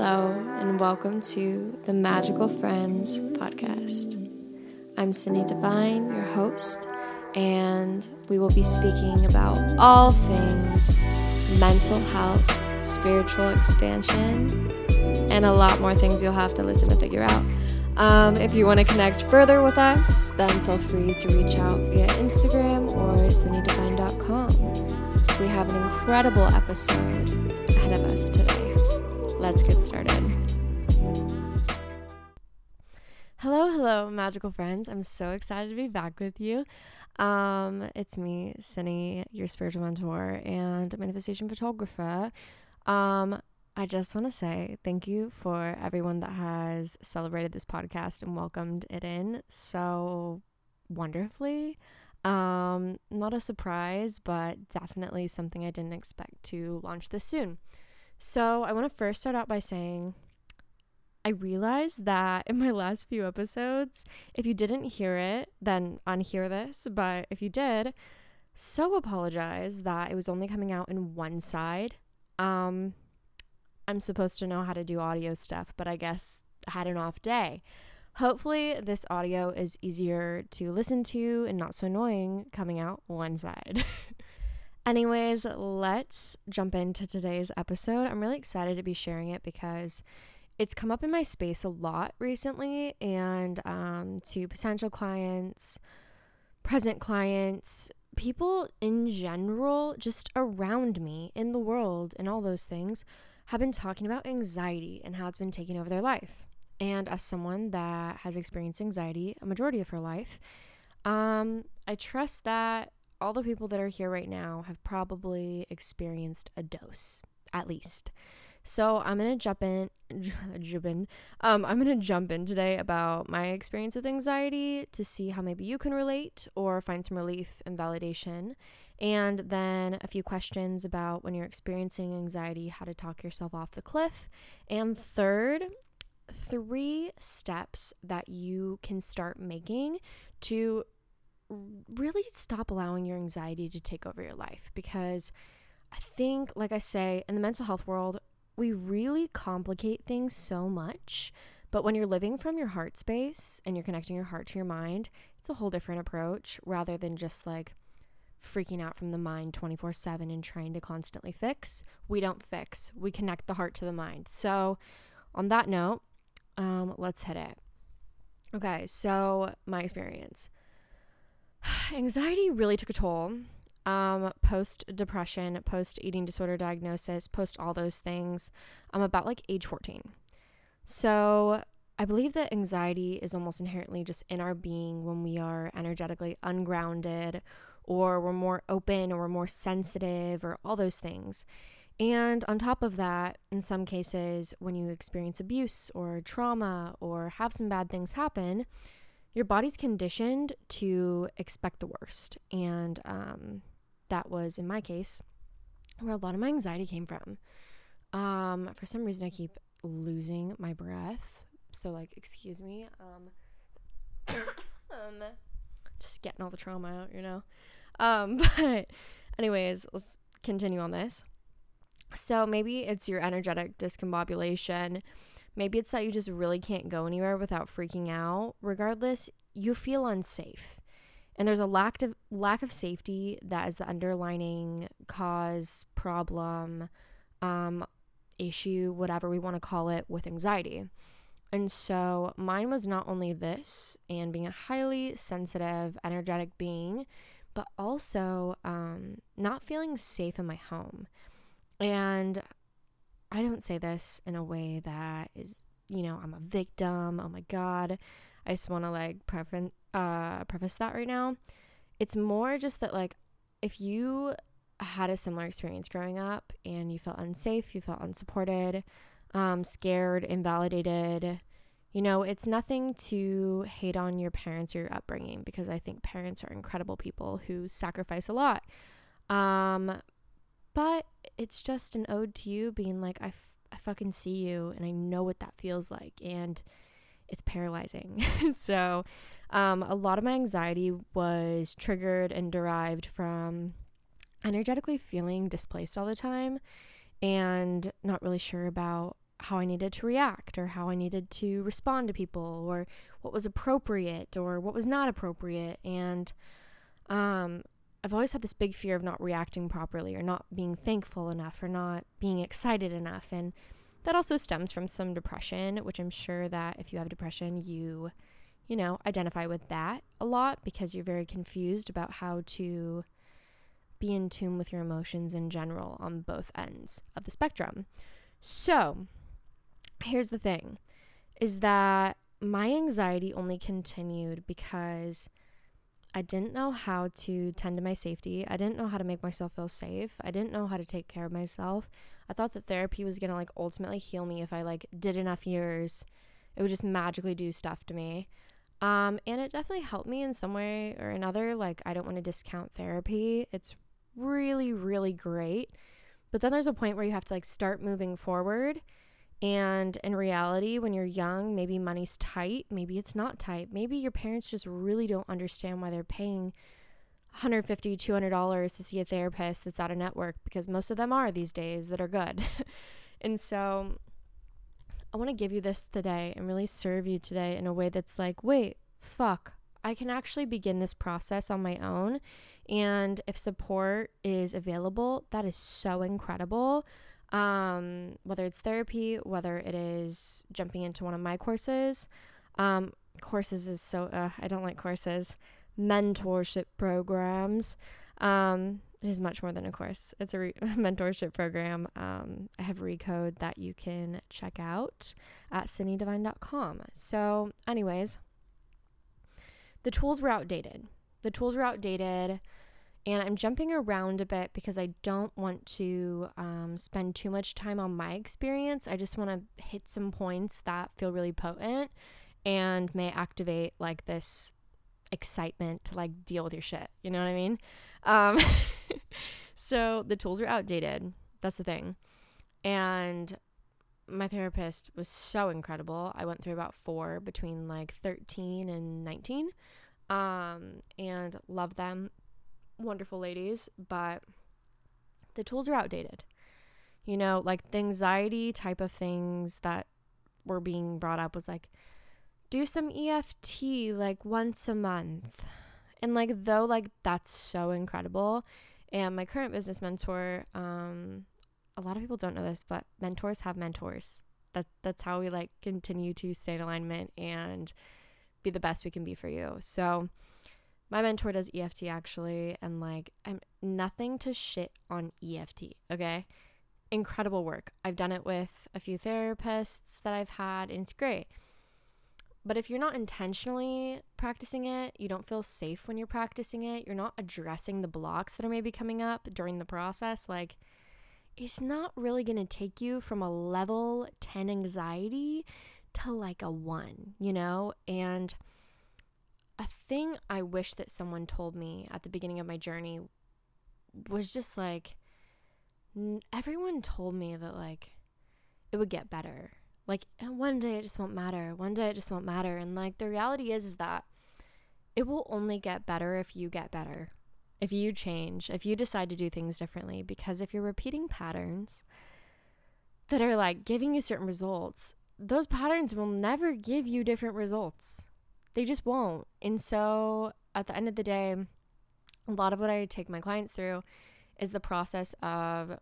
Hello and welcome to the Magical Friends podcast. I'm Cindy Divine, your host, and we will be speaking about all things mental health, spiritual expansion, and a lot more things you'll have to listen to figure out. If you want to connect further with us, then feel free to reach out via Instagram or sinneydivine.com. We have an incredible episode ahead of us today. Let's get started. Hello, magical friends. I'm so excited to be back with you. It's me, Cindy, your spiritual mentor and manifestation photographer. I just want to say thank you for everyone that has celebrated this podcast and welcomed it in so wonderfully. Not a surprise, but definitely something I didn't expect to launch this soon. So I want to first start out by saying I realized that in my last few episodes, if you didn't hear it, then unhear this. But if you did, so apologize that it was only coming out in one side. I'm supposed to know how to do audio stuff, but I guess I had an off day. Hopefully this audio is easier to listen to and not so annoying coming out one side. Anyways, let's jump into today's episode. I'm really excited to be sharing it because it's come up in my space a lot recently, and to potential clients, present clients, people in general, just around me in the world and all those things, have been talking about anxiety and how it's been taking over their life. And as someone that has experienced anxiety a majority of her life, I trust that all the people that are here right now have probably experienced a dose, at least. So I'm going to jump in today about my experience with anxiety to see how maybe you can relate or find some relief and validation. And then a few questions about when you're experiencing anxiety, how to talk yourself off the cliff. And third, 3 steps that you can start making to really stop allowing your anxiety to take over your life, because I think, like I say, in the mental health world, we really complicate things so much, but when you're living from your heart space and you're connecting your heart to your mind, it's a whole different approach rather than just like freaking out from the mind 24/7 and trying to constantly fix. We don't fix, we connect the heart to the mind. So on that note, let's hit it. Okay, so my experience. Anxiety really took a toll. Post-depression, post-eating disorder diagnosis, post all those things, about like age 14. So I believe that anxiety is almost inherently just in our being when we are energetically ungrounded, or we're more open, or we're more sensitive, or all those things. And on top of that, in some cases, when you experience abuse or trauma or have some bad things happen, your body's conditioned to expect the worst, and that was, in my case, where a lot of my anxiety came from. For some reason, I keep losing my breath, so, like, excuse me. Just getting all the trauma out, you know? But anyways, let's continue on this. So maybe it's your energetic discombobulation. Maybe it's that you just really can't go anywhere without freaking out. Regardless, you feel unsafe. And there's a lack of safety that is the underlining cause, problem, issue, whatever we want to call it, with anxiety. And so mine was not only this and being a highly sensitive, energetic being, but also not feeling safe in my home. And I don't say this in a way that is, you know, I'm a victim. Oh my God. I just want to like preface that right now. It's more just that, like, if you had a similar experience growing up and you felt unsafe, you felt unsupported, scared, invalidated, you know, it's nothing to hate on your parents or your upbringing, because I think parents are incredible people who sacrifice a lot. But it's just an ode to you being like, I fucking see you and I know what that feels like, and it's paralyzing. So a lot of my anxiety was triggered and derived from energetically feeling displaced all the time and not really sure about how I needed to react or how I needed to respond to people or what was appropriate or what was not appropriate. And I've always had this big fear of not reacting properly or not being thankful enough or not being excited enough. And that also stems from some depression, which I'm sure that if you have depression, you know, identify with that a lot because you're very confused about how to be in tune with your emotions in general on both ends of the spectrum. So here's the thing, is that my anxiety only continued because I didn't know how to tend to my safety. I didn't know how to make myself feel safe. I didn't know how to take care of myself. I thought that therapy was going to ultimately heal me if I did enough years. It would just magically do stuff to me. And it definitely helped me in some way or another. I don't want to discount therapy. It's really, really great. But then there's a point where you have to start moving forward. And in reality, when you're young, maybe money's tight, maybe it's not tight. Maybe your parents just really don't understand why they're paying $150, $200 to see a therapist that's out of network, because most of them are these days that are good. And so I want to give you this today and really serve you today in a way that's wait, fuck, I can actually begin this process on my own. And if support is available, that is so incredible. Whether it's therapy, whether it is jumping into one of my courses, I don't like courses, mentorship programs. It is much more than a course. It's a mentorship program. I have Recode that you can check out at sinneydivine.com. So anyways, the tools were outdated. And I'm jumping around a bit because I don't want to spend too much time on my experience. I just want to hit some points that feel really potent and may activate this excitement to deal with your shit. You know what I mean? So the tools are outdated. That's the thing. And my therapist was so incredible. I went through about 4 between 13 and 19 and love them. Wonderful ladies, but the tools are outdated. You know, the anxiety type of things that were being brought up was do some EFT once a month. And that's so incredible. And my current business mentor, a lot of people don't know this, but mentors have mentors. That's how we continue to stay in alignment and be the best we can be for you. So my mentor does EFT actually, and I'm nothing to shit on EFT, okay? Incredible work. I've done it with a few therapists that I've had, and it's great. But if you're not intentionally practicing it, you don't feel safe when you're practicing it, you're not addressing the blocks that are maybe coming up during the process, it's not really going to take you from a level 10 anxiety to a 1, you know? And a thing I wish that someone told me at the beginning of my journey was just everyone told me that it would get better. And one day it just won't matter. And the reality is that it will only get better if you get better, if you change, if you decide to do things differently. Because if you're repeating patterns that are giving you certain results, those patterns will never give you different results. They just won't. And so at the end of the day, a lot of what I take my clients through is the process of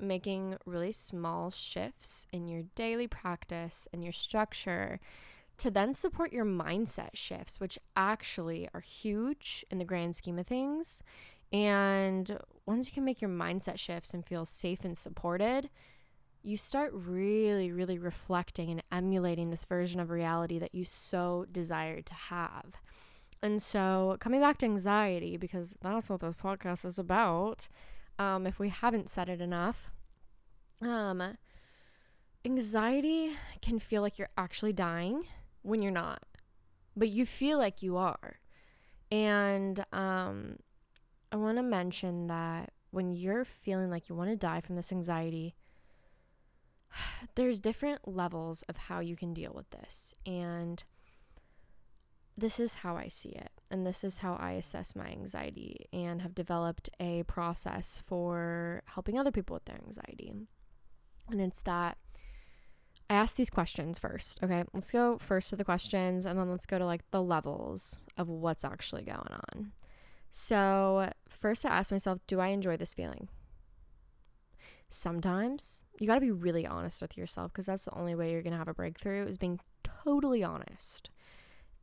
making really small shifts in your daily practice and your structure to then support your mindset shifts, which actually are huge in the grand scheme of things. And once you can make your mindset shifts and feel safe and supported, you start really, really reflecting and emulating this version of reality that you so desire to have. And so coming back to anxiety, because that's what this podcast is about, if we haven't said it enough, anxiety can feel you're actually dying when you're not, but you feel you are. And I want to mention that when you're feeling you want to die from this anxiety, there's different levels of how you can deal with this, and this is how I see it, and this is how I assess my anxiety and have developed a process for helping other people with their anxiety. And it's that I asked these questions first. Okay, let's go first to the questions, and then let's go to like the levels of what's actually going on. So first I asked myself, do I enjoy this feeling? Sometimes you got to be really honest with yourself, because that's the only way you're going to have a breakthrough, is being totally honest.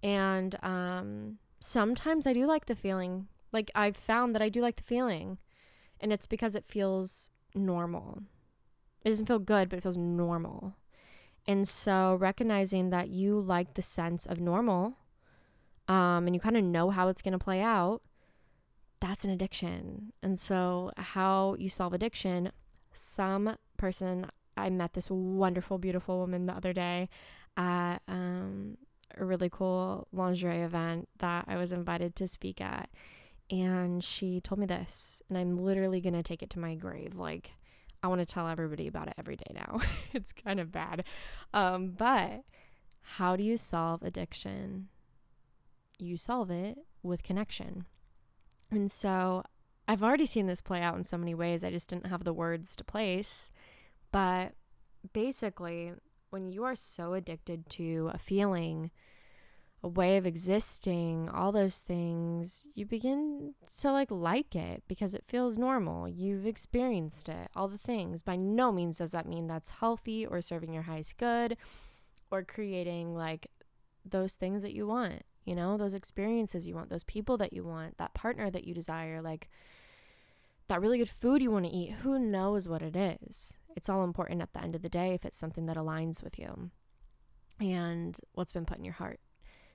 And sometimes I do like the feeling. Like, I've found that I do like the feeling, and it's because it feels normal. It doesn't feel good, but it feels normal. And so recognizing that you like the sense of normal, and you kind of know how it's going to play out, that's an addiction. And so how you solve addiction, some person, I met this wonderful, beautiful woman the other day at a really cool lingerie event that I was invited to speak at. And she told me this, and I'm literally going to take it to my grave. Like, I want to tell everybody about it every day now. It's kind of bad. But how do you solve addiction? You solve it with connection. And so I've already seen this play out in so many ways. I just didn't have the words to place. But basically, when you are so addicted to a feeling, a way of existing, all those things, you begin to like it because it feels normal. You've experienced it, all the things. By no means does that mean that's healthy or serving your highest good or creating like those things that you want, you know, those experiences you want, those people that you want, that partner that you desire, like that really good food you want to eat. Who knows what it is? It's all important at the end of the day if it's something that aligns with you and what's been put in your heart.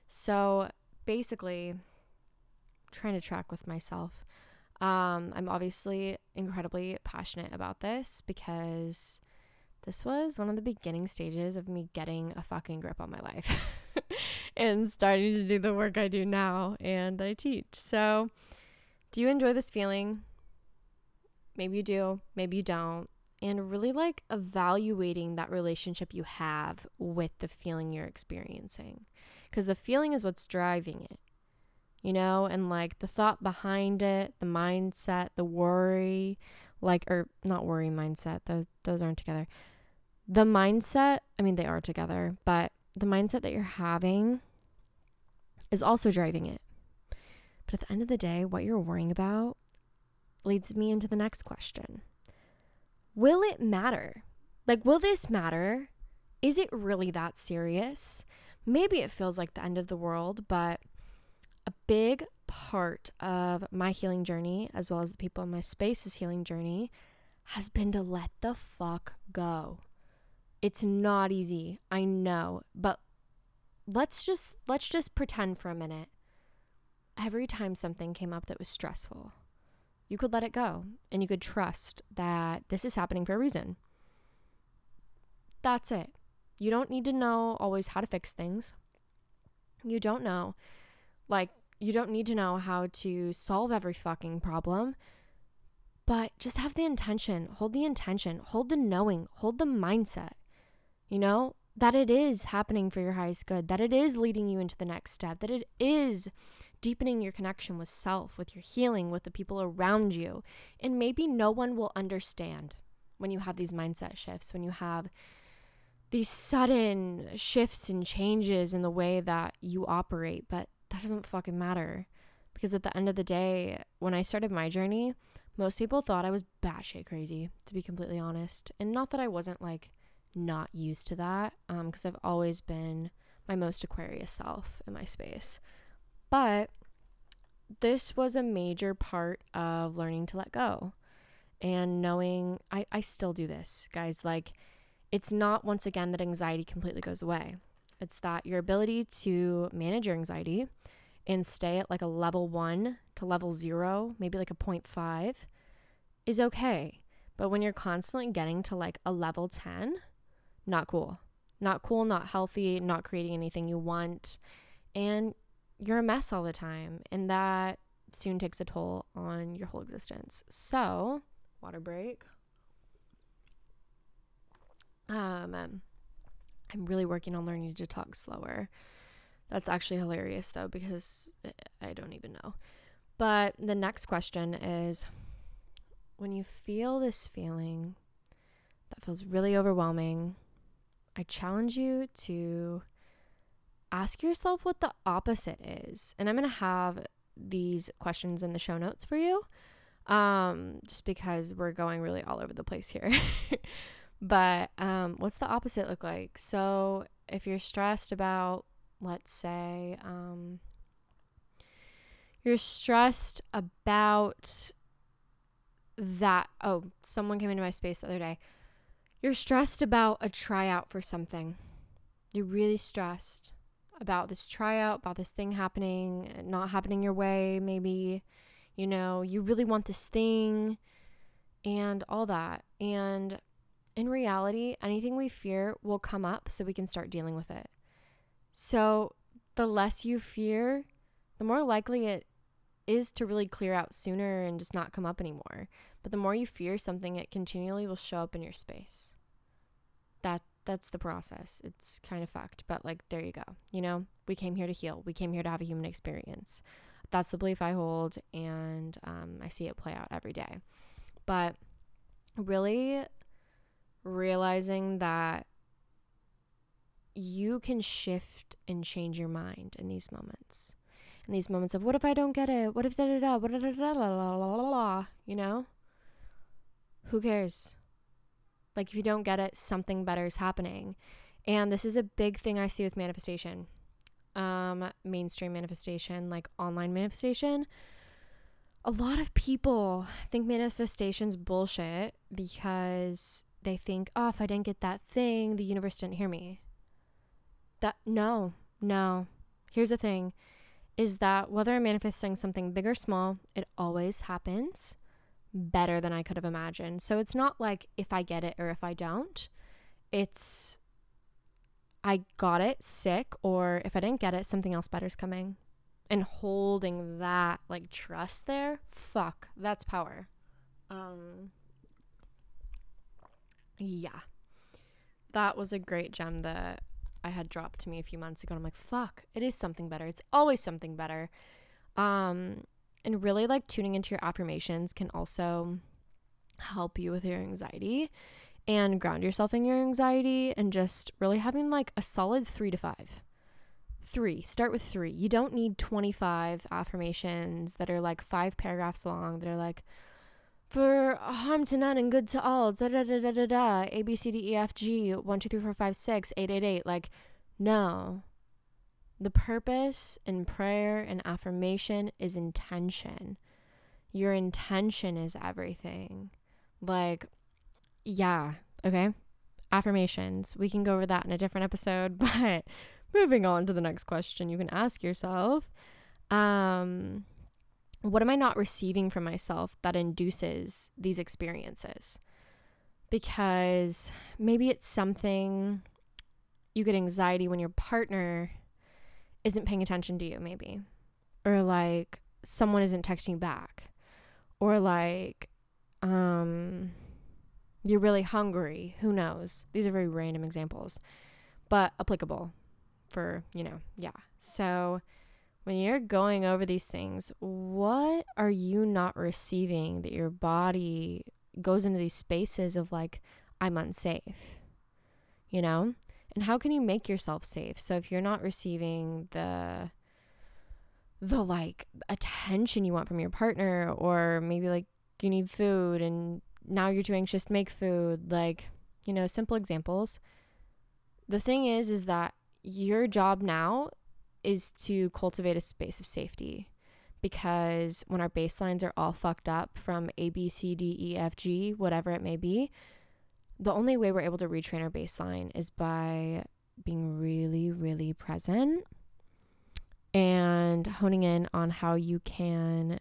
So basically, trying to track with myself. I'm obviously incredibly passionate about this because this was one of the beginning stages of me getting a fucking grip on my life and starting to do the work I do now and I teach. So do you enjoy this feeling? Maybe you do, maybe you don't. And really like evaluating that relationship you have with the feeling you're experiencing, because the feeling is what's driving it, you know, and like the thought behind it, the mindset, the worry, like, or not worry mindset, those aren't together. The mindset, I mean, they are together, but the mindset that you're having is also driving it. But at the end of the day, what you're worrying about leads me into the next question. Will it matter? Like, will this matter? Is it really that serious? Maybe it feels like the end of the world, but a big part of my healing journey, as well as the people in my space's healing journey, has been to let the fuck go. It's not easy, I know, but let's just pretend for a minute. Every time something came up that was stressful, you could let it go, and you could trust that this is happening for a reason. That's it. You don't need to know always how to fix things. You don't need to know how to solve every fucking problem, but just have the intention, hold the knowing, hold the mindset, you know, that it is happening for your highest good, that it is leading you into the next step, that it is deepening your connection with self, with your healing, with the people around you. And maybe no one will understand when you have these mindset shifts, when you have these sudden shifts and changes in the way that you operate, but that doesn't fucking matter. Because at the end of the day, when I started my journey, most people thought I was batshit crazy, to be completely honest. And not that I wasn't like not used to that, because I've always been my most Aquarius self in my space. But this was a major part of learning to let go and knowing I still do this, guys. Like, it's not, once again, that anxiety completely goes away. It's that your ability to manage your anxiety and stay at like a level 1 to level 0, maybe like a 0.5, is okay. But when you're constantly getting to like a level 10, not cool. Not cool, not healthy, not creating anything you want. And you're a mess all the time. And that soon takes a toll on your whole existence. So, water break. I'm really working on learning to talk slower. That's actually hilarious though, because I don't even know. But the next question is, when you feel this feeling that feels really overwhelming, I challenge you to ask yourself what the opposite is. And I'm going to have these questions in the show notes for you, just because we're going really all over the place here. But what's the opposite look like? So if you're stressed about, let's say, you're stressed about that. Oh, someone came into my space the other day. You're stressed about a tryout for something. You're really stressed about this tryout, about this thing happening, not happening your way. Maybe, you know, you really want this thing and all that. And in reality, anything we fear will come up so we can start dealing with it. So the less you fear, the more likely it is to really clear out sooner and just not come up anymore. But the more you fear something, it continually will show up in your space. That's the process. It's kind of fucked, but like, there you go. You know, we came here to heal. We came here to have a human experience. That's the belief I hold, and I see it play out every day. But really realizing that you can shift and change your mind in these moments. In these moments of, what if I don't get it? What if da-da-da? What da-da-da-la-la-la-la-la? You know? Who cares? Like, if you don't get it, something better is happening. And this is a big thing I see with manifestation. Mainstream manifestation, like online manifestation. A lot of people think manifestation's bullshit because they think, oh, if I didn't get that thing, the universe didn't hear me. No. Here's the thing, is that whether I'm manifesting something big or small, it always happens better than I could have imagined. So it's not like if I get it or if I don't. It's I got it, sick, or if I didn't get it, something else better is coming. And holding that, like, trust there, fuck, that's power. Yeah. That was a great gem that I had dropped to me a few months ago, and I'm like, fuck, it is something better. It's always something better. And really, like, tuning into your affirmations can also help you with your anxiety and ground yourself in your anxiety, and just really having like a solid 3 to 5. 3, start with 3. You don't need 25 affirmations that are like 5 paragraphs long that are like, for harm to none and good to all, da da da da da da, A, B, C, D, E, F, G, 1, 2, 3, 4, 5, 6, 8, 8, 8. Like, no. The purpose in prayer and affirmation is intention. Your intention is everything. Like, yeah, okay? Affirmations. We can go over that in a different episode, but moving on to the next question you can ask yourself. What am I not receiving from myself that induces these experiences? Because maybe it's something you get anxiety when your partner isn't paying attention to you, maybe. Or like someone isn't texting you back. Or like you're really hungry. Who knows? These are very random examples, but applicable for, you know, yeah. So when you're going over these things, what are you not receiving that your body goes into these spaces of like, I'm unsafe, you know? And how can you make yourself safe? So if you're not receiving the like attention you want from your partner, or maybe like you need food and now you're too anxious to make food, like, you know, simple examples. The thing is that your job now is to cultivate a space of safety, because when our baselines are all fucked up from A, B, C, D, E, F, G, whatever it may be, the only way we're able to retrain our baseline is by being really, really present and honing in on how you can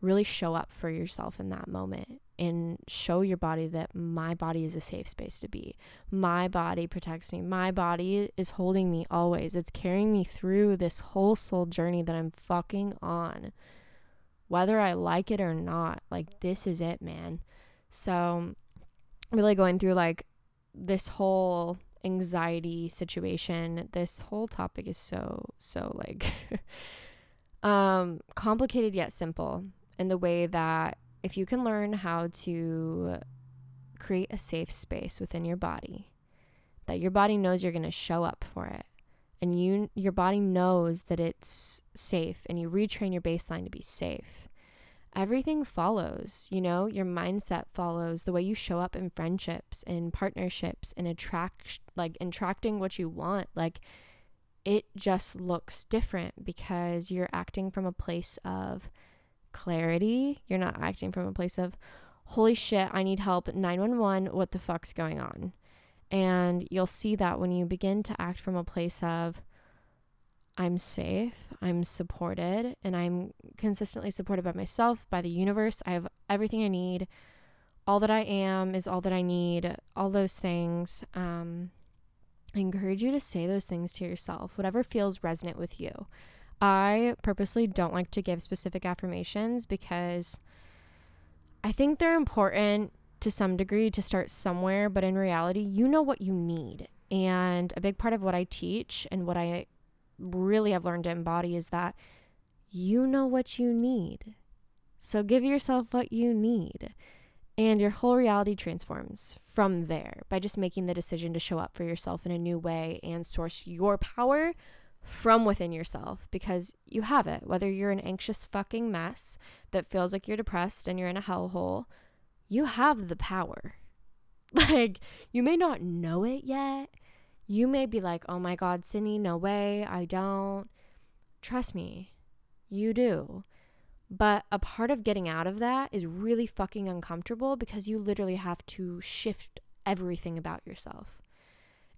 really show up for yourself in that moment and show your body that my body is a safe space to be. My body protects me. My body is holding me always. It's carrying me through this whole soul journey that I'm fucking on, whether I like it or not. Like, this is it, man. So really going through like this whole anxiety situation, this whole topic is so like complicated yet simple, in the way that if you can learn how to create a safe space within your body that your body knows you're going to show up for it. And your body knows that it's safe, and you retrain your baseline to be safe. Everything follows, you know, your mindset follows the way you show up in friendships, in partnerships, in attracting what you want. Like, it just looks different because you're acting from a place of clarity. You're not acting from a place of, holy shit, I need help, 911, what the fuck's going on? And you'll see that when you begin to act from a place of, I'm safe, I'm supported, and I'm consistently supported by myself, by the universe. I have everything I need. All that I am is all that I need. All those things. I encourage you to say those things to yourself, whatever feels resonant with you. I purposely don't like to give specific affirmations because I think they're important to some degree to start somewhere, but in reality, you know what you need. And a big part of what I teach and what I really have learned to embody is that you know what you need. So give yourself what you need. And your whole reality transforms from there by just making the decision to show up for yourself in a new way and source your power from within yourself, because you have it. Whether you're an anxious fucking mess that feels like you're depressed and you're in a hellhole, you have the power. Like, you may not know it yet. You may be like, oh my God, Cindy, no way, I don't. Trust me, you do. But a part of getting out of that is really fucking uncomfortable because you literally have to shift everything about yourself.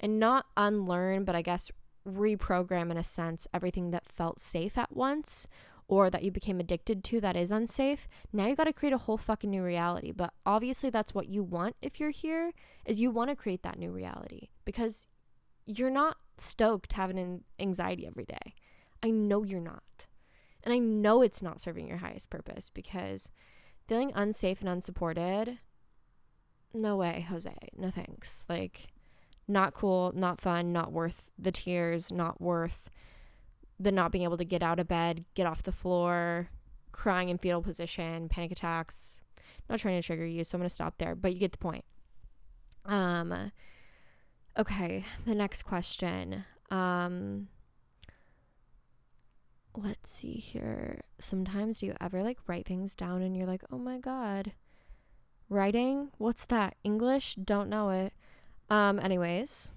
And not unlearn, but I guess reprogram in a sense everything that felt safe at once, or that you became addicted to that is unsafe. Now you got to create a whole fucking new reality. But obviously that's what you want if you're here, is you want to create that new reality, because you're not stoked having anxiety every day. I know you're not. And I know it's not serving your highest purpose, because feeling unsafe and unsupported, no way, Jose, no thanks. Like, not cool, not fun, not worth the tears, not worth the not being able to get out of bed, get off the floor, crying in fetal position, panic attacks. I'm not trying to trigger you, so I'm going to stop there, but you get the point. Okay, the next question. Let's see here. Sometimes do you ever write things down and you're like, oh my God, writing? What's that? English? Don't know it. Anyways,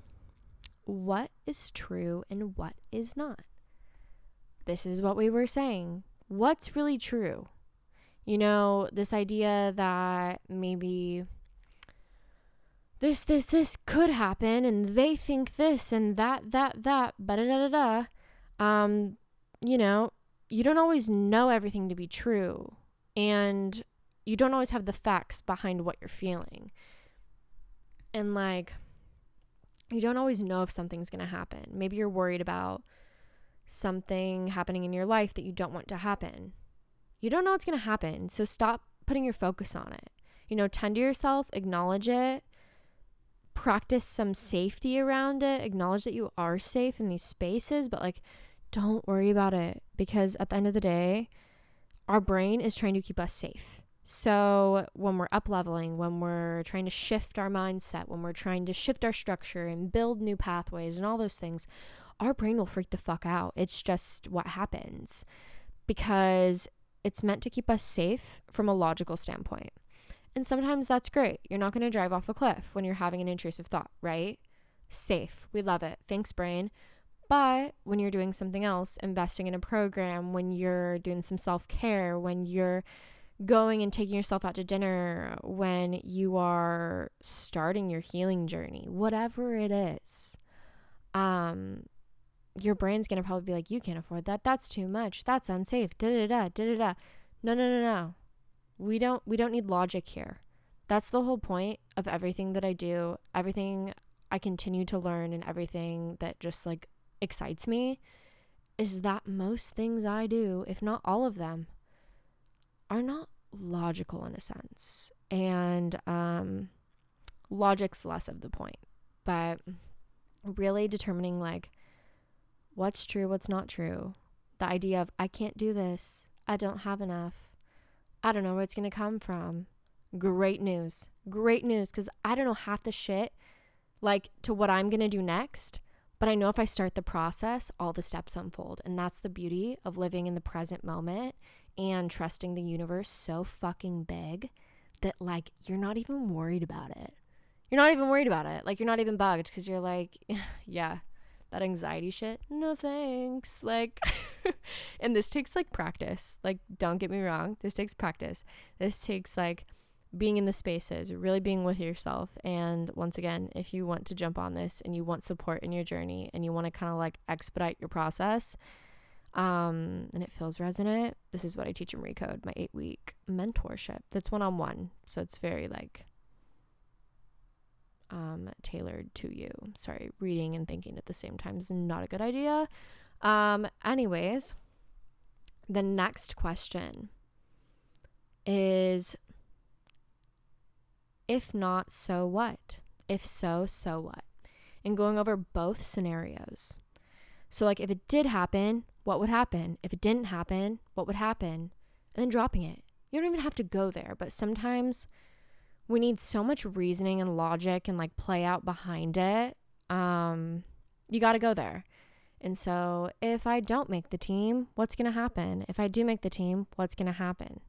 what is true and what is not? This is what we were saying. What's really true? You know, this idea that maybe this could happen, and they think this and that, you know, you don't always know everything to be true, and you don't always have the facts behind what you're feeling. And you don't always know if something's going to happen. Maybe you're worried about something happening in your life that you don't want to happen. You don't know what's going to happen, so stop putting your focus on it. You know, tend to yourself, acknowledge it, practice some safety around it, acknowledge that you are safe in these spaces, but don't worry about it, because at the end of the day, our brain is trying to keep us safe. So when we're up leveling, when we're trying to shift our mindset, when we're trying to shift our structure and build new pathways and all those things, our brain will freak the fuck out. It's just what happens, because it's meant to keep us safe from a logical standpoint. And sometimes that's great. You're not going to drive off a cliff when you're having an intrusive thought, right? Safe. We love it. Thanks, brain. But when you're doing something else, investing in a program, when you're doing some self-care, when you're going and taking yourself out to dinner, when you are starting your healing journey, whatever it is, your brain's going to probably be like, you can't afford that. That's too much. That's unsafe. No. We don't need logic here. That's the whole point of everything that I do, everything I continue to learn, and everything that just excites me, is that most things I do, if not all of them, are not logical in a sense. And logic's less of the point, but really determining what's true, what's not true. The idea of, I can't do this, I don't have enough, I don't know where it's going to come from. Great news, because I don't know half the shit like to what I'm going to do next. But I know if I start the process, all the steps unfold. And that's the beauty of living in the present moment and trusting the universe so fucking big that like you're not even worried about it. You're not even worried about it. Like you're not even bugged because you're like, yeah, that anxiety shit, no thanks. Like, and this takes like practice. Like, don't get me wrong. This takes practice. This takes like being in the spaces, really being with yourself. And once again, if you want to jump on this and you want support in your journey and you want to kind of like expedite your process, and it feels resonant, this is what I teach in Recode, my 8-week mentorship. That's one-on-one. So it's very like tailored to you. Sorry, reading and thinking at the same time is not a good idea. Anyways, the next question is, if not, so what? If so, so what? And going over both scenarios. So like if it did happen, what would happen? If it didn't happen, what would happen? And then dropping it. You don't even have to go there. But sometimes we need so much reasoning and logic and like play out behind it. You got to go there. And so if I don't make the team, what's going to happen? If I do make the team, what's going to happen?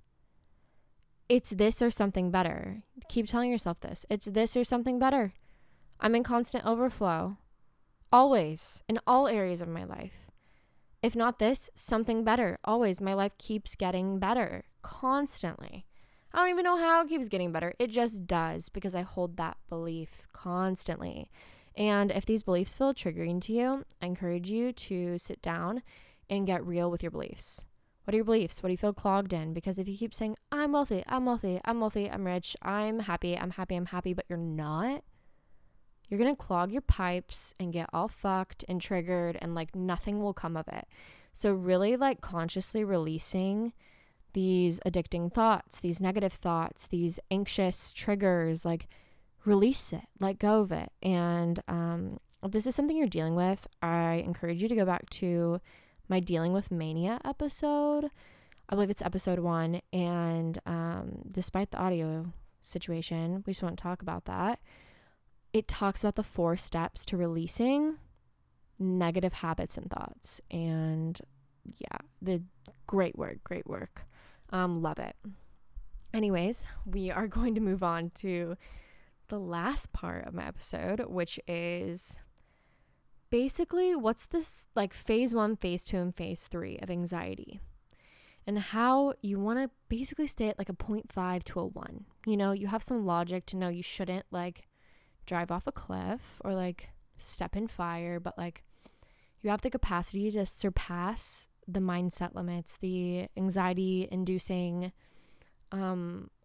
It's this or something better. Keep telling yourself this. It's this or something better. I'm in constant overflow. Always. In all areas of my life. If not this, something better. Always. My life keeps getting better. Constantly. I don't even know how it keeps getting better. It just does because I hold that belief constantly. And if these beliefs feel triggering to you, I encourage you to sit down and get real with your beliefs. What are your beliefs? What do you feel clogged in? Because if you keep saying, I'm wealthy, I'm wealthy, I'm wealthy, I'm rich, I'm happy, I'm happy, I'm happy, but you're not, you're going to clog your pipes and get all fucked and triggered and like nothing will come of it. So really like consciously releasing these addicting thoughts, these negative thoughts, these anxious triggers, like release it, let go of it. And if this is something you're dealing with, I encourage you to go back to my Dealing with Mania episode. I believe it's episode 1. And despite the audio situation, we just won't talk about that. It talks about the 4 steps to releasing negative habits and thoughts. And yeah, the great work. Love it. Anyways, we are going to move on to the last part of my episode, which is basically what's this like phase 1, phase 2, and phase 3 of anxiety, and how you want to basically stay at like a 0.5 to a 1. You know, you have some logic to know you shouldn't like drive off a cliff or like step in fire, but like you have the capacity to surpass the mindset limits, the anxiety inducing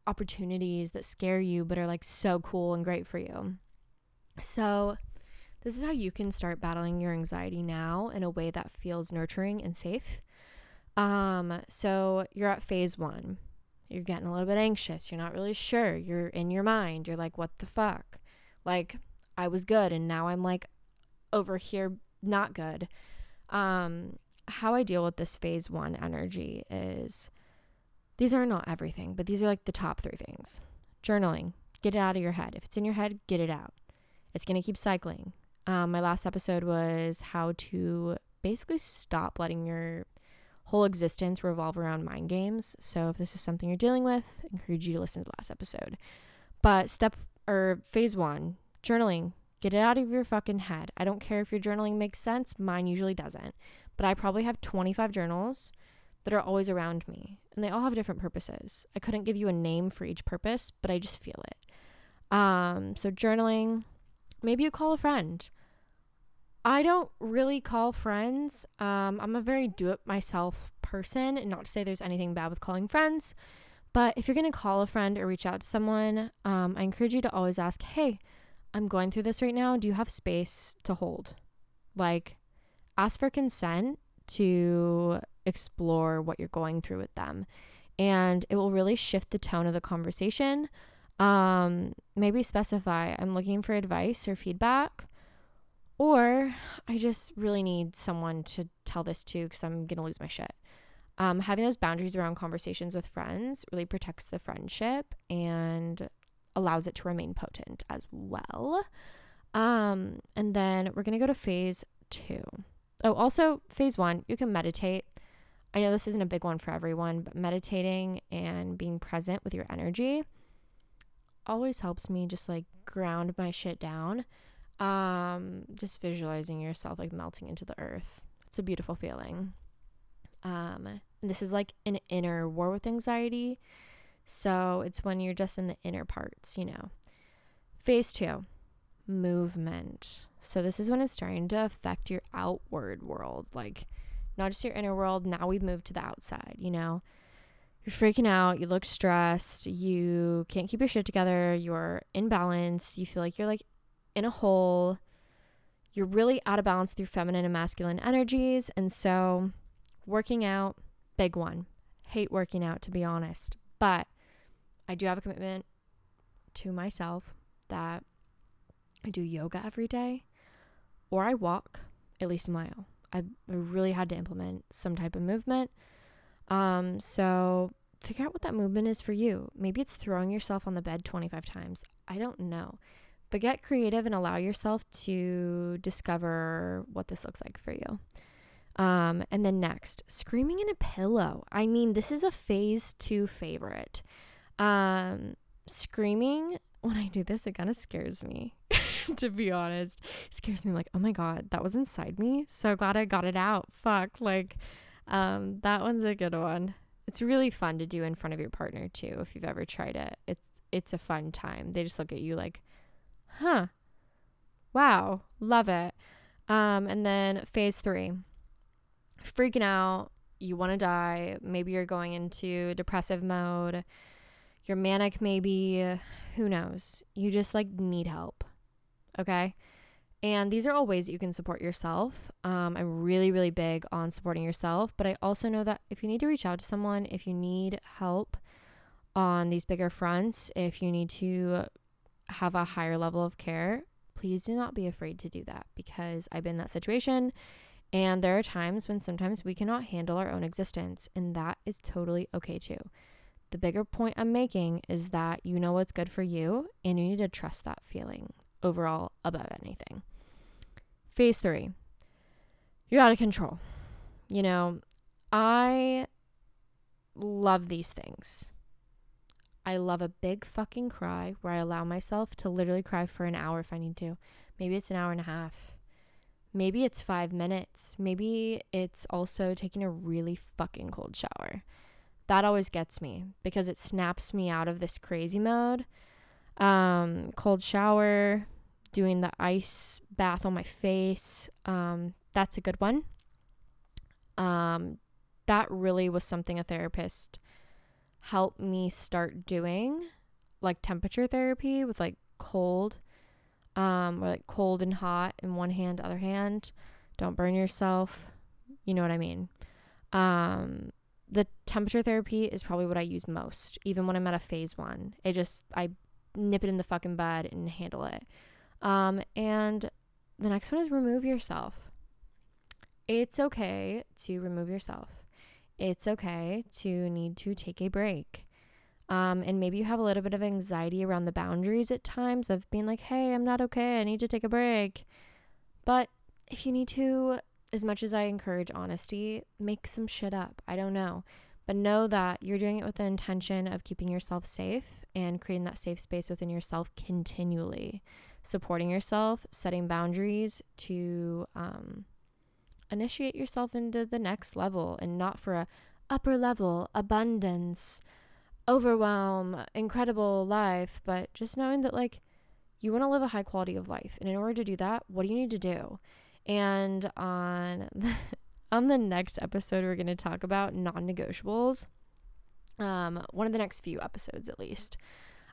opportunities that scare you but are like so cool and great for you. So this is how you can start battling your anxiety now in a way that feels nurturing and safe. So you're at phase 1. You're getting a little bit anxious. You're not really sure. You're in your mind. You're like, what the fuck? Like, I was good and now I'm like over here not good. How I deal with this phase 1 energy is, these are not everything, but these are like the top 3 things. Journaling. Get it out of your head. If it's in your head, get it out. It's going to keep cycling. My last episode was how to basically stop letting your whole existence revolve around mind games. So if this is something you're dealing with, I encourage you to listen to the last episode. But phase 1, journaling, get it out of your fucking head. I don't care if your journaling makes sense. Mine usually doesn't. But I probably have 25 journals that are always around me. And they all have different purposes. I couldn't give you a name for each purpose, but I just feel it. So journaling. Maybe you call a friend. I don't really call friends. I'm a very do-it-myself person. And not to say there's anything bad with calling friends. But if you're going to call a friend or reach out to someone, I encourage you to always ask, hey, I'm going through this right now. Do you have space to hold? Like, ask for consent to explore what you're going through with them. And it will really shift the tone of the conversation. Maybe specify, I'm looking for advice or feedback, or I just really need someone to tell this to because I'm going to lose my shit. Having those boundaries around conversations with friends really protects the friendship and allows it to remain potent as well. And then we're going to go to phase two. Oh, also phase one, you can meditate. I know this isn't a big one for everyone, but meditating and being present with your energy always helps me just like ground my shit down. Just visualizing yourself like melting into the earth. It's a beautiful feeling. And this is like an inner war with anxiety. So it's when you're just in the inner parts, you know. Phase two, movement. So this is when it's starting to affect your outward world, like not just your inner world. Now we've moved to the outside, you know. You're freaking out, you look stressed, you can't keep your shit together, you're in balance, you feel like you're like in a hole, you're really out of balance with your feminine and masculine energies. And so working out, big one. Hate working out, to be honest, but I do have a commitment to myself that I do yoga every day, or I walk at least a mile. I really had to implement some type of movement. So figure out what that movement is for you. Maybe it's throwing yourself on the bed 25 times. I don't know. But get creative and allow yourself to discover what this looks like for you. And then next, screaming in a pillow. I mean, this is a phase two favorite. Screaming, when I do this, it kind of scares me, to be honest. It scares me. I'm like, oh my God, that was inside me. So glad I got it out. Fuck, like, that one's a good one. It's really fun to do in front of your partner too, if you've ever tried it. It's a fun time. They just look at you like, huh, wow, love it. And then phase three, freaking out, you want to die, maybe you're going into depressive mode, you're manic maybe, who knows, you just like need help, okay? And these are all ways that you can support yourself. I'm really, really big on supporting yourself, but I also know that if you need to reach out to someone, if you need help on these bigger fronts, if you need to have a higher level of care, please do not be afraid to do that, because I've been in that situation, and there are times when sometimes we cannot handle our own existence, and that is totally okay too. The bigger point I'm making is that you know what's good for you, and you need to trust that feeling overall above anything. Phase three, you're out of control. You know, I love these things. I love a big fucking cry where I allow myself to literally cry for an hour if I need to. Maybe it's an hour and a half. Maybe it's 5 minutes. Maybe it's also taking a really fucking cold shower. That always gets me because it snaps me out of this crazy mode. Cold shower, doing the ice bath on my face. That's a good one. That really was something a therapist helped me start doing, like temperature therapy with like cold, or like cold and hot in one hand, other hand, don't burn yourself, you know what I mean. The temperature therapy is probably what I use most, even when I'm at a phase one. I nip it in the fucking bud and handle it. And the next one is remove yourself. It's okay to remove yourself. It's okay to need to take a break. And maybe you have a little bit of anxiety around the boundaries at times of being like, hey, I'm not okay, I need to take a break. But if you need to, as much as I encourage honesty, make some shit up. I don't know. But know that you're doing it with the intention of keeping yourself safe and creating that safe space within yourself continually. Supporting yourself, setting boundaries to initiate yourself into the next level, and not for a upper level, abundance, overwhelm, incredible life, but just knowing that like you want to live a high quality of life. And in order to do that, what do you need to do? And on the next episode, we're going to talk about non-negotiables. One of the next few episodes, at least,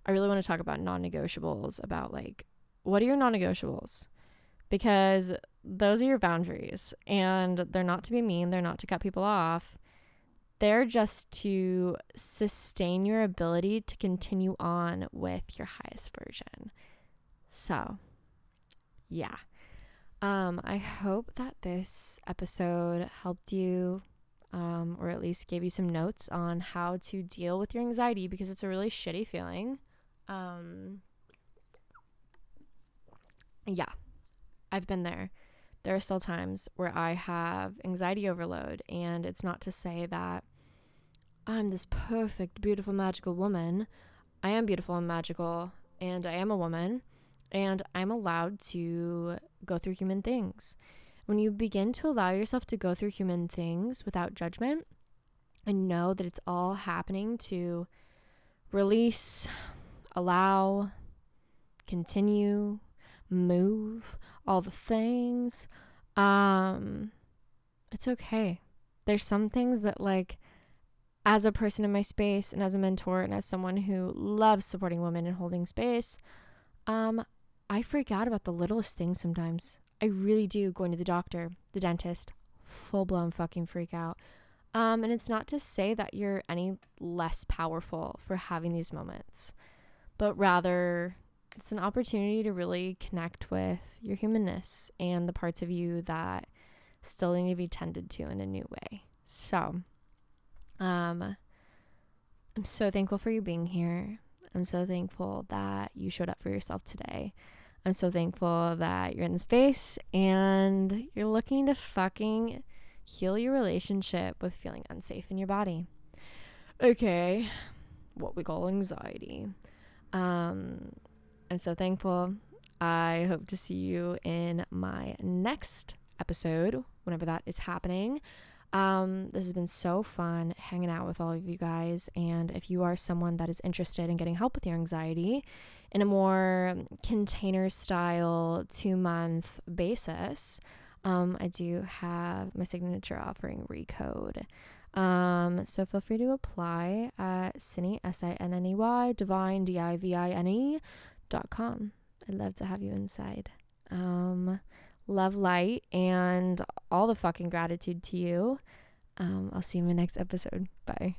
I really want to talk about non-negotiables, about like, what are your non-negotiables? Because those are your boundaries, and they're not to be mean, they're not to cut people off, they're just to sustain your ability to continue on with your highest version. So yeah, I hope that this episode helped you, or at least gave you some notes on how to deal with your anxiety, because it's a really shitty feeling. yeah, I've been there. There are still times where I have anxiety overload, and it's not to say that I'm this perfect, beautiful, magical woman. I am beautiful and magical, and I am a woman, and I'm allowed to go through human things. When you begin to allow yourself to go through human things without judgment and know that it's all happening to release, allow, continue, move, all the things, it's okay. There's some things that, like, as a person in my space and as a mentor and as someone who loves supporting women and holding space, I forgot about the littlest things sometimes. I really do. Going to the doctor, the dentist, full-blown fucking freak out. And it's not to say that you're any less powerful for having these moments, but rather it's an opportunity to really connect with your humanness and the parts of you that still need to be tended to in a new way. So, I'm so thankful for you being here. I'm so thankful that you showed up for yourself today. I'm so thankful that you're in the space and you're looking to fucking heal your relationship with feeling unsafe in your body. Okay, what we call anxiety. I'm so thankful. I hope to see you in my next episode, whenever that is happening. This has been so fun hanging out with all of you guys, and if you are someone that is interested in getting help with your anxiety in a more container style 2-month basis, I do have my signature offering, Recode. So feel free to apply at Cindy, Sinney, Divine, Divine.com. I'd love to have you inside. Love, light, and all the fucking gratitude to you. I'll see you in my next episode. Bye.